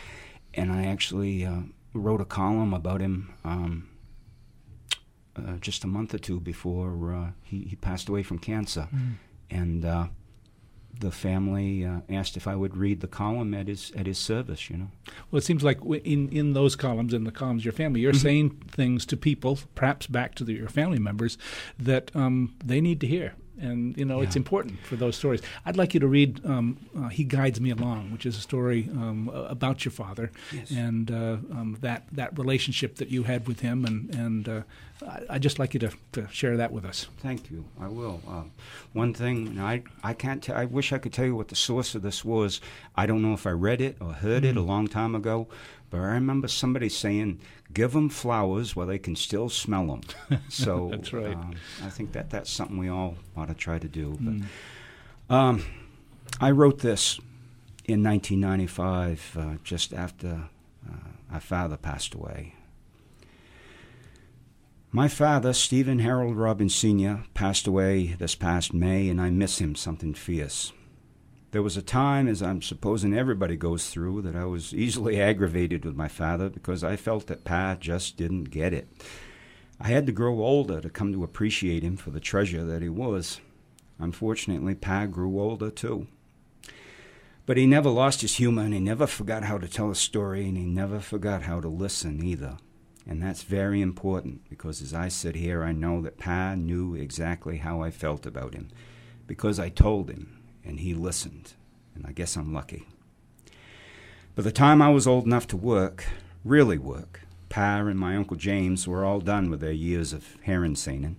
and I actually uh, wrote a column about him um Uh, just a month or two before uh, he, he passed away from cancer. Mm. And uh, the family uh, asked if I would read the column at his at his service, you know. Well, it seems like in, in those columns, in the columns of your family, you're mm-hmm. saying things to people, perhaps back to the, your family members, that um, they need to hear. And, you know, yeah. it's important for those stories. I'd like you to read um, uh, He Guides Me Along, which is a story um, about your father yes. and uh, um, that that relationship that you had with him. And, and uh, I'd just like you to, to share that with us. Thank you. I will. Uh, one thing, I, I can't. T- I wish I could tell you what the source of this was. I don't know if I read it or heard mm-hmm. it a long time ago. But I remember somebody saying, give them flowers while they can still smell them. So that's right. um, I think that that's something we all ought to try to do. But, mm. um, I wrote this in nineteen ninety-five, uh, just after uh, our father passed away. My father, Stephen Harold Robbins Senior, passed away this past May, and I miss him something fierce. There was a time, as I'm supposing everybody goes through, that I was easily aggravated with my father because I felt that Pa just didn't get it. I had to grow older to come to appreciate him for the treasure that he was. Unfortunately, Pa grew older, too. But he never lost his humor, and he never forgot how to tell a story, and he never forgot how to listen, either. And that's very important, because as I sit here, I know that Pa knew exactly how I felt about him, because I told him. And he listened, and I guess I'm lucky. By the time I was old enough to work, really work, Pa and my Uncle James were all done with their years of herring seining.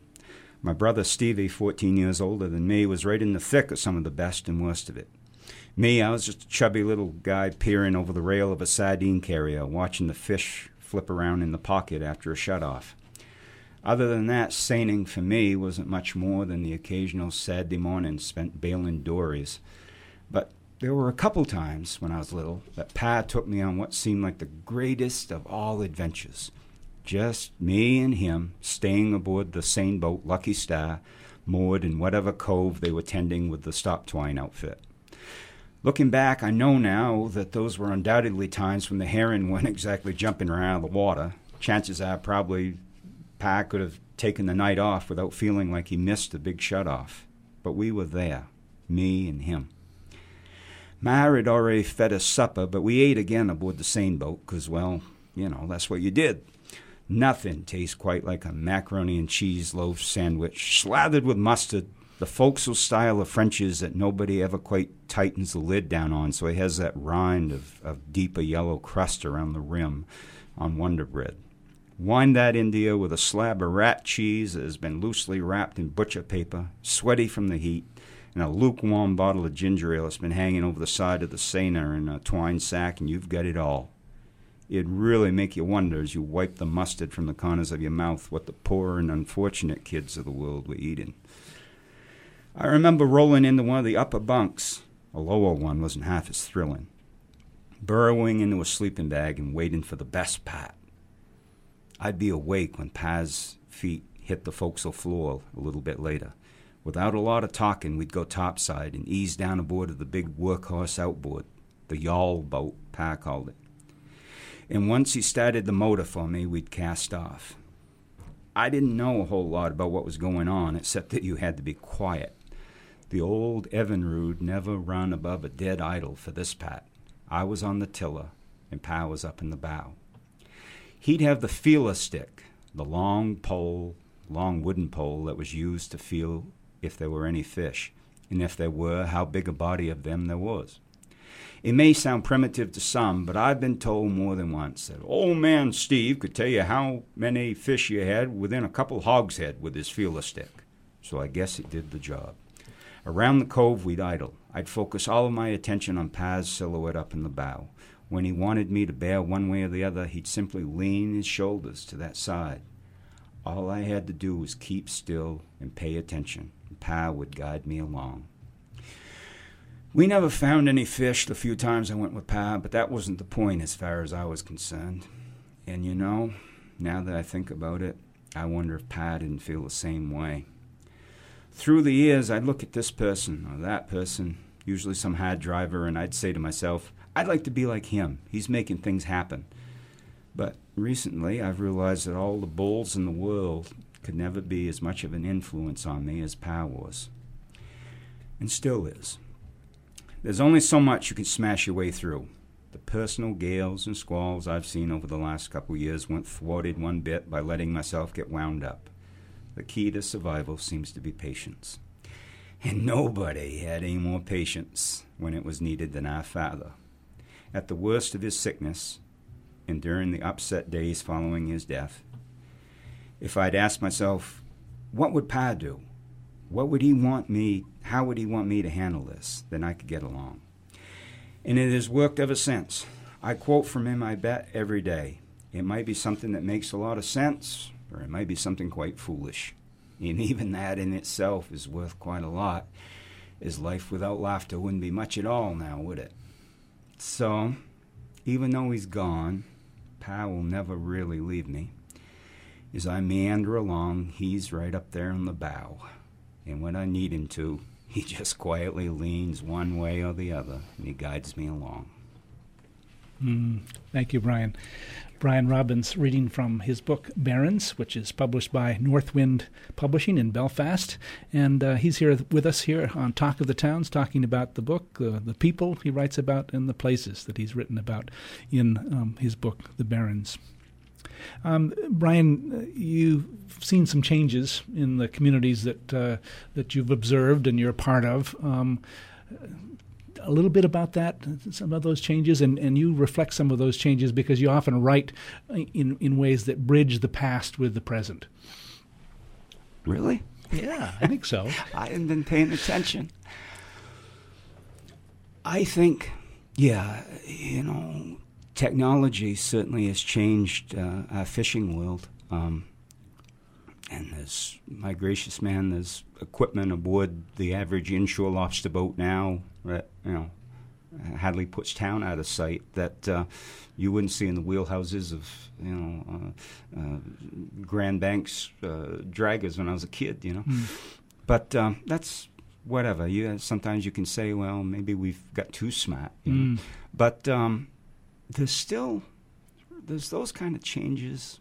My brother Stevie, fourteen years older than me, was right in the thick of some of the best and worst of it. Me, I was just a chubby little guy peering over the rail of a sardine carrier, watching the fish flip around in the pocket after a shut-off. Other than that, seining for me wasn't much more than the occasional Saturday morning spent bailing dories. But there were a couple times when I was little that Pa took me on what seemed like the greatest of all adventures. Just me and him staying aboard the seine boat Lucky Star, moored in whatever cove they were tending with the stop twine outfit. Looking back, I know now that those were undoubtedly times when the heron weren't exactly jumping around the water. Chances are probably Pa could have taken the night off without feeling like he missed the big shut-off. But we were there, me and him. Ma had already fed us supper, but we ate again aboard the seine boat because, well, you know, that's what you did. Nothing tastes quite like a macaroni and cheese loaf sandwich slathered with mustard, the forecastle style of French's that nobody ever quite tightens the lid down on, so it has that rind of, of deeper yellow crust around the rim on Wonder Bread. Wind that India with a slab of rat cheese that has been loosely wrapped in butcher paper, sweaty from the heat, and a lukewarm bottle of ginger ale that's been hanging over the side of the seine in a twine sack, and you've got it all. It'd really make you wonder as you wipe the mustard from the corners of your mouth what the poor and unfortunate kids of the world were eating. I remember rolling into one of the upper bunks. A lower one wasn't half as thrilling. Burrowing into a sleeping bag and waiting for the best part. I'd be awake when Pa's feet hit the forecastle floor a little bit later. Without a lot of talking, we'd go topside and ease down aboard of the big workhorse outboard, the yawl boat, Pa called it. And once he started the motor for me, we'd cast off. I didn't know a whole lot about what was going on, except that you had to be quiet. The old Evinrude never run above a dead idle for this part. I was on the tiller, and Pa was up in the bow. He'd have the feeler stick, the long pole, long wooden pole that was used to feel if there were any fish, and if there were, how big a body of them there was. It may sound primitive to some, but I've been told more than once that old man Steve could tell you how many fish you had within a couple hogshead with his feeler stick. So I guess it did the job. Around the cove we'd idle. I'd focus all of my attention on Pa's silhouette up in the bow. When he wanted me to bear one way or the other, he'd simply lean his shoulders to that side. All I had to do was keep still and pay attention, and Pa would guide me along. We never found any fish the few times I went with Pa, but that wasn't the point as far as I was concerned. And you know, now that I think about it, I wonder if Pa didn't feel the same way. Through the years, I'd look at this person or that person, usually some hard driver, and I'd say to myself, I'd like to be like him. He's making things happen. But recently, I've realized that all the bulls in the world could never be as much of an influence on me as Pa was. And still is. There's only so much you can smash your way through. The personal gales and squalls I've seen over the last couple of years weren't thwarted one bit by letting myself get wound up. The key to survival seems to be patience. and nobody had any more patience when it was needed than our father. At the worst of his sickness, and during the upset days following his death, if I'd asked myself, what would Pa do? What would he want me, how would he want me to handle this? Then I could get along. And it has worked ever since. I quote from him, I bet, every day. It might be something that makes a lot of sense, or it might be something quite foolish. And even that in itself is worth quite a lot, as life without laughter wouldn't be much at all now, would it? So, even though he's gone, Pa will never really leave me. As I meander along, he's right up there in the bow. And when I need him to, he just quietly leans one way or the other, and he guides me along. Mm, thank you, Brian. Brian Robbins reading from his book, Barons, which is published by Northwind Publishing in Belfast. And uh, he's here with us here on Talk of the Towns, talking about the book, uh, the people he writes about, and the places that he's written about in um, his book, The Barons. Um, Brian, you've seen some changes in the communities that uh, that you've observed and you're a part of. Um, a little bit about that, some of those changes, and, and you reflect some of those changes because you often write in, in ways that bridge the past with the present. Really? Yeah, I think so. I haven't been paying attention. I think, yeah, you know... Technology certainly has changed uh, our fishing world, um, and there's, my gracious man, there's equipment aboard the average inshore lobster boat now that, you know, hardly puts town out of sight that uh, you wouldn't see in the wheelhouses of, you know, uh, uh, Grand Banks uh, draggers when I was a kid, you know. Mm. But um, that's whatever. You sometimes you can say, well, maybe we've got too smart, you mm. know. But um, There's still, there's those kind of changes,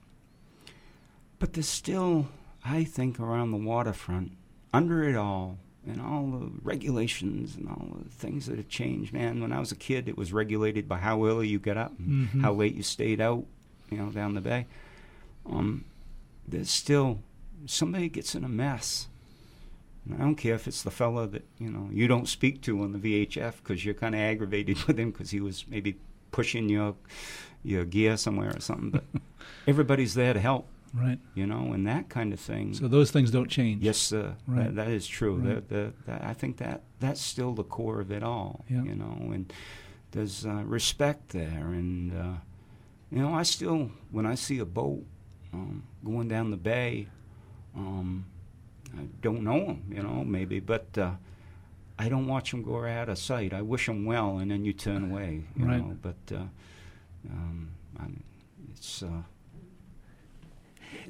but there's still, I think, around the waterfront, under it all, and all the regulations and all the things that have changed, man. When I was a kid, it was regulated by how early you got up and mm-hmm. how late you stayed out, you know, down the bay. Um, there's still, somebody gets in a mess. I don't care if it's the fella that, you know, you don't speak to on the V H F because you're kind of aggravated with him because he was maybe pushing your your gear somewhere or something, but everybody's there to help, right? You know, and that kind of thing. So those things don't change. Yes, sir. Right. That, that is true. Right. The, the, the, I think that that's still the core of it all. Yeah. You know, and there's uh, respect there, and uh, you know, I still, when I see a boat um, going down the bay, um, I don't know them, you know, maybe, but. Uh, I don't watch them go out of sight. I wish them well, and then you turn away, you right. know. But uh, um, I'm, it's uh,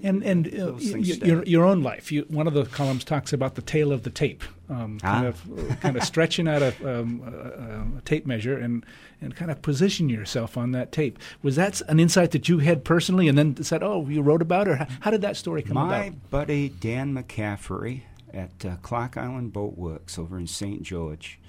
and and uh, y- your your own life. You, one of the columns talks about the tail of the tape, um, ah. kind of kind of stretching out a, um, a, a tape measure and, and kind of position yourself on that tape. Was that an insight that you had personally, and then said, "Oh, you wrote about," or how, how did that story come My about? My buddy Dan McCaffrey. At uh, Clark Island Boat Works over in Saint George.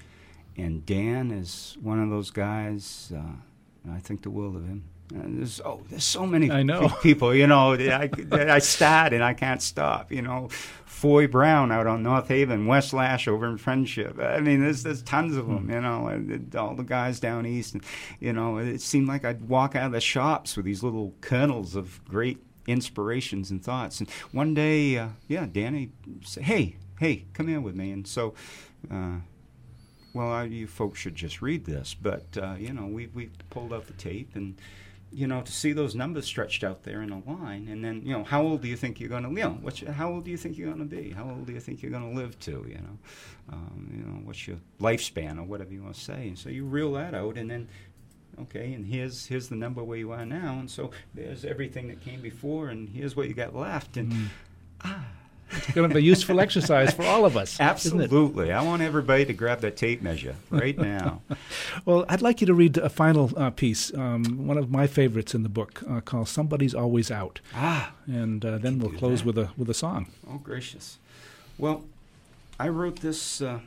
And Dan is one of those guys, uh, I think the world of him. And there's, oh, there's so many I know. people, you know, that I, that I start and I can't stop, you know. Foy Brown out on North Haven, West Lash over in Friendship. I mean, there's there's tons of them, you know, and all the guys down east. And, you know, it seemed like I'd walk out of the shops with these little kernels of great inspirations and thoughts. And one day, uh, yeah, Danny said, hey, hey, come here with me. And so, uh, well, I, you folks should just read this. But, uh, you know, we we pulled out the tape. And, you know, to see those numbers stretched out there in a line. And then, you know, how old do you think you're going to, you know, what's your, how old do you think you're going to be? How old do you think you're going to live to, you know? Um, you know, what's your lifespan or whatever you want to say. And so you reel that out and then, okay, and here's here's the number where you are now, and so there's everything that came before, and here's what you got left, and mm. ah. It's going to be a useful exercise for all of us. Absolutely. I want everybody to grab that tape measure right now. Well, I'd like you to read a final uh, piece, um, one of my favorites in the book, uh, called Somebody's Always Out. Ah. And uh, then we'll close that. with a with a song. Oh, gracious. Well, I wrote this, uh,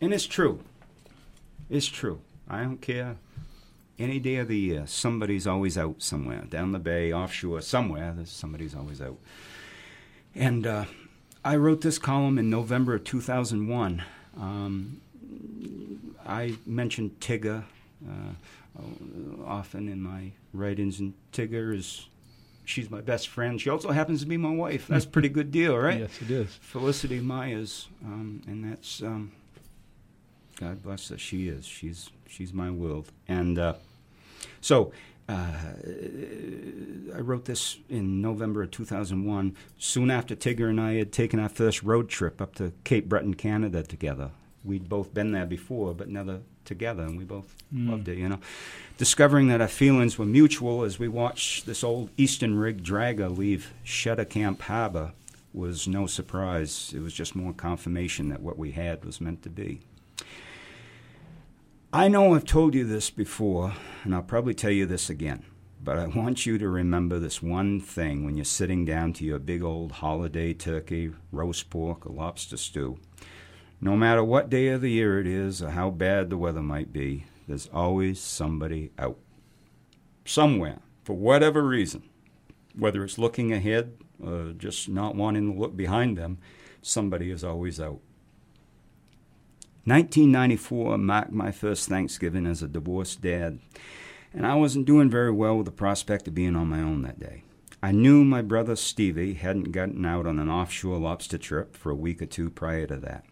and it's true. It's true. I don't care. Any day of the year, somebody's always out somewhere. Down the bay, offshore, somewhere, there's somebody's always out. And uh, I wrote this column in November of two thousand one Um, I mentioned Tigger uh, often in my writings, and Tigger is, she's my best friend. She also happens to be my wife. That's a pretty good deal, right? Yes, it is. Felicity Myers, um, and that's, um, God bless her, she is. She's she's my world. And uh, so uh, I wrote this in November of two thousand one, soon after Tigger and I had taken our first road trip up to Cape Breton, Canada together. We'd both been there before, but never together, and we both mm. loved it, you know. Discovering that our feelings were mutual as we watched this old Eastern rig dragger leave Shettercamp Harbor was no surprise. It was just more confirmation that what we had was meant to be. I know I've told you this before, and I'll probably tell you this again, but I want you to remember this one thing when you're sitting down to your big old holiday turkey, roast pork, or lobster stew. No matter what day of the year it is or how bad the weather might be, there's always somebody out. Somewhere, for whatever reason, whether it's looking ahead or just not wanting to look behind them, somebody is always out. nineteen ninety-four marked my first Thanksgiving as a divorced dad, and I wasn't doing very well with the prospect of being on my own that day. I knew my brother Stevie hadn't gotten out on an offshore lobster trip for a week or two prior to that.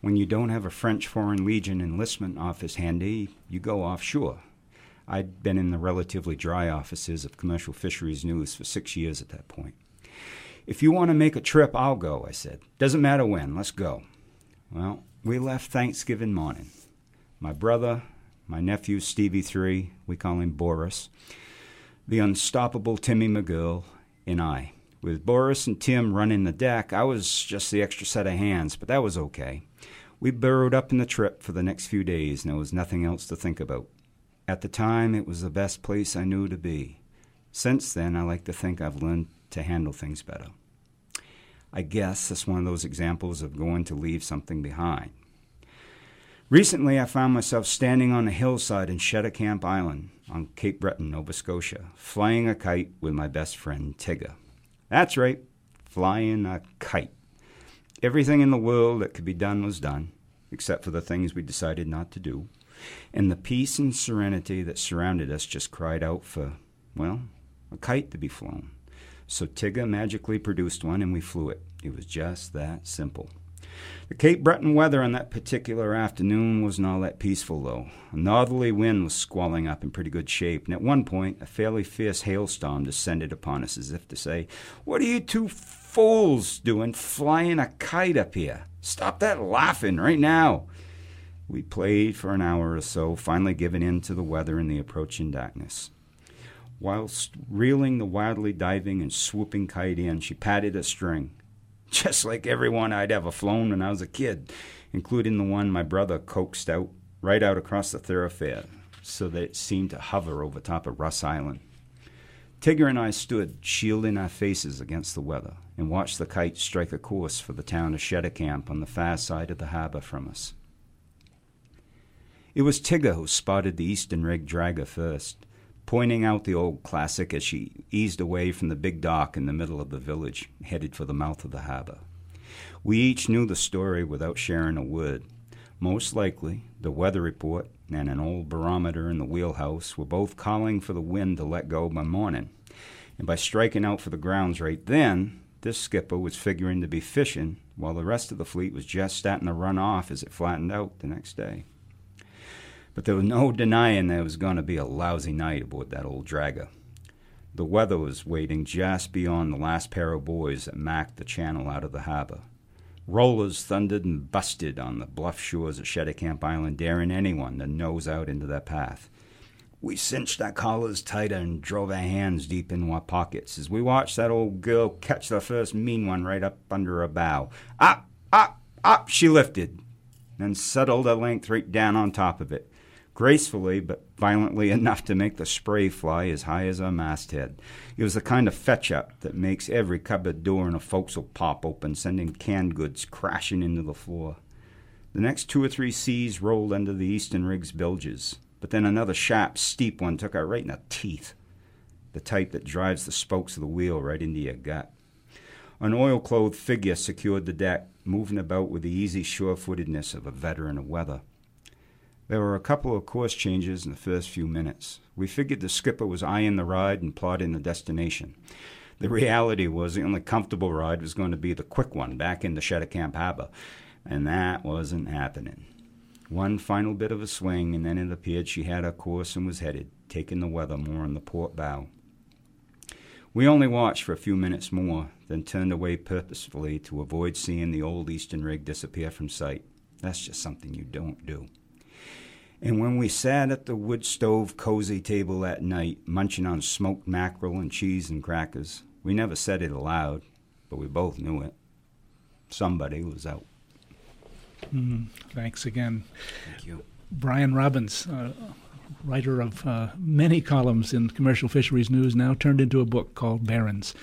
When you don't have a French Foreign Legion enlistment office handy, you go offshore. I'd been in the relatively dry offices of Commercial Fisheries News for six years at that point. If you want to make a trip, I'll go, I said. Doesn't matter when, let's go. Well, we left Thanksgiving morning. My brother, my nephew Stevie Three, we call him Boris, the unstoppable Timmy McGill, and I. With Boris and Tim running the deck, I was just the extra set of hands, but that was okay. We burrowed up in the trip for the next few days, and there was nothing else to think about. At the time, it was the best place I knew to be. Since then, I like to think I've learned to handle things better. I guess that's one of those examples of going to leave something behind. Recently, I found myself standing on a hillside in Shettercamp Island on Cape Breton, Nova Scotia, flying a kite with my best friend, Tigger. That's right, flying a kite. Everything in the world that could be done was done, except for the things we decided not to do. And the peace and serenity that surrounded us just cried out for, well, a kite to be flown. So Tigger magically produced one, and we flew it. It was just that simple. The Cape Breton weather on that particular afternoon wasn't all that peaceful, though. A northerly wind was squalling up in pretty good shape, and at one point, a fairly fierce hailstorm descended upon us as if to say, "What are you two fools doing flying a kite up here? Stop that laughing right now." We played for an hour or so, finally giving in to the weather and the approaching darkness. Whilst reeling the wildly diving and swooping kite in, she patted a string, just like everyone I'd ever flown when I was a kid, including the one my brother coaxed out right out across the thoroughfare so that it seemed to hover over top of Russ Island. Tigger and I stood, shielding our faces against the weather, and watched the kite strike a course for the town of Shettercamp on the far side of the harbor from us. It was Tigger who spotted the Eastern rig dragger first, pointing out the old classic as she eased away from the big dock in the middle of the village, headed for the mouth of the harbor. We each knew the story without sharing a word. Most likely, the weather report and an old barometer in the wheelhouse were both calling for the wind to let go by morning, and by striking out for the grounds right then, this skipper was figuring to be fishing, while the rest of the fleet was just starting to run off as it flattened out the next day. But there was no denying there was going to be a lousy night aboard that old dragger. The weather was waiting just beyond the last pair of buoys that marked the channel out of the harbor. Rollers thundered and busted on the bluff shores of Shettercamp Island, daring anyone to nose out into their path. We cinched our collars tighter and drove our hands deep into our pockets as we watched that old girl catch the first mean one right up under her bow. Up, up, up, she lifted, then settled her length right down on top of it, gracefully but violently enough to make the spray fly as high as our masthead. It was the kind of fetch-up that makes every cupboard door in a forecastle pop open, sending canned goods crashing into the floor. The next two or three seas rolled under the Eastern rig's bilges, but then another sharp, steep one took her right in the teeth, the type that drives the spokes of the wheel right into your gut. An oilclothed figure secured the deck, moving about with the easy sure-footedness of a veteran of weather. There were a couple of course changes in the first few minutes. We figured the skipper was eyeing the ride and plotting the destination. The reality was the only comfortable ride was going to be the quick one back into Shettercamp Harbor, and that wasn't happening. One final bit of a swing, and then it appeared she had her course and was headed, taking the weather more on the port bow. We only watched for a few minutes more, then turned away purposefully to avoid seeing the old Eastern rig disappear from sight. That's just something you don't do. And when we sat at the wood stove cozy table that night, munching on smoked mackerel and cheese and crackers, we never said it aloud, but we both knew it. Somebody was out. Mm, thanks again. Thank you. Brian Robbins, uh, writer of uh, many columns in Commercial Fisheries News, now turned into a book called Barons.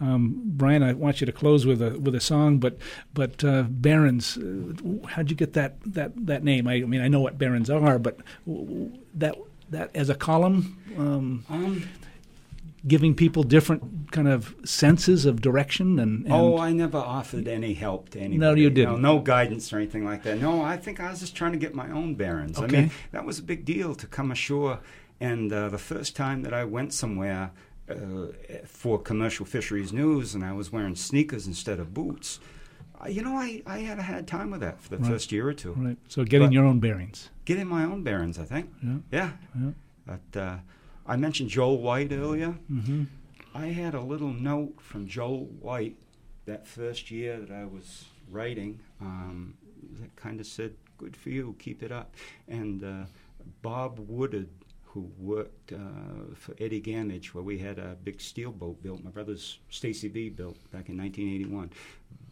Um, Brian, I want you to close with a with a song, but but uh, Barons, uh, how'd you get that, that, that name? I, I mean, I know what Barons are, but that that as a column, um, um, giving people different kind of senses of direction and, and oh, I never offered any help to anybody. No, you didn't. No, no guidance or anything like that. No, I think I was just trying to get my own bearings. Okay. I mean, that was a big deal to come ashore. And uh, the first time that I went somewhere uh, for Commercial Fisheries News and I was wearing sneakers instead of boots, you know, I, I had a hard time with that for the right. first year or two. Right. So getting but your own bearings. Getting my own bearings, I think. Yeah. Yeah. yeah. But, uh, I mentioned Joel White earlier. Mm-hmm. I had a little note from Joel White that first year that I was writing um, that kind of said, good for you, keep it up. And uh, Bob Woodard, who worked uh, for Eddie Gamage, where we had a big steel boat built, my brother's Stacy V built back in nineteen eighty-one.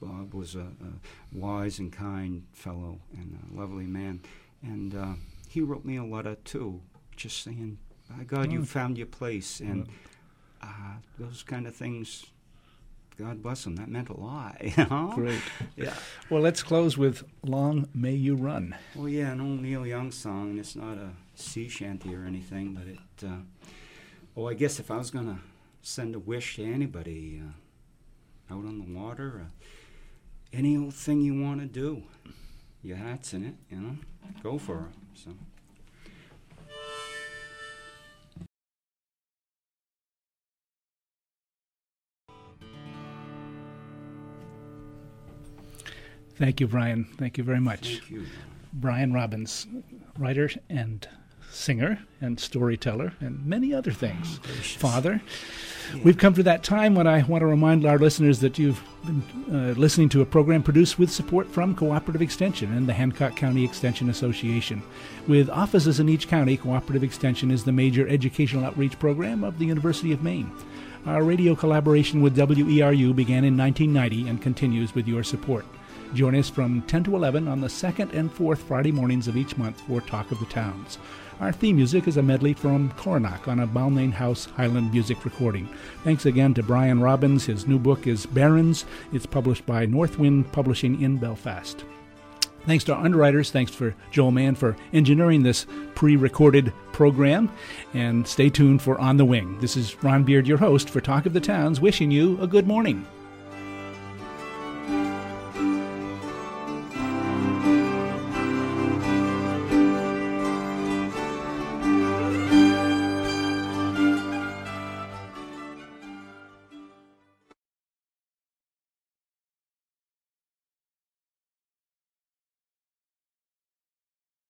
Bob was a, a wise and kind fellow and a lovely man. And uh, he wrote me a letter, too, just saying, by God, oh. you found your place, and uh, those kind of things, God bless them, that meant a lot, you know? Great. Yeah. Well, let's close with Long May You Run. Well, yeah, an old Neil Young song, and it's not a sea shanty or anything, but it, uh, oh, I guess if I was going to send a wish to anybody uh, out on the water, uh, any old thing you want to do, your heart's in it, you know? Go for it, so... Thank you, Brian. Thank you very much. Thank you. Brian Robbins, writer and singer and storyteller and many other things. Oh, Father. Yeah. We've come to that time when I want to remind our listeners that you've been uh, listening to a program produced with support from Cooperative Extension and the Hancock County Extension Association. With offices in each county, Cooperative Extension is the major educational outreach program of the University of Maine. Our radio collaboration with W E R U began in nineteen ninety and continues with your support. Join us from ten to eleven on the second and fourth Friday mornings of each month for Talk of the Towns. Our theme music is a medley from Coronach on a Balmain House Highland music recording. Thanks again to Brian Robbins. His new book is Barons. It's published by Northwind Publishing in Belfast. Thanks to our underwriters. Thanks for Joel Mann for engineering this pre-recorded program. And stay tuned for On the Wing. This is Ron Beard, your host for Talk of the Towns, wishing you a good morning.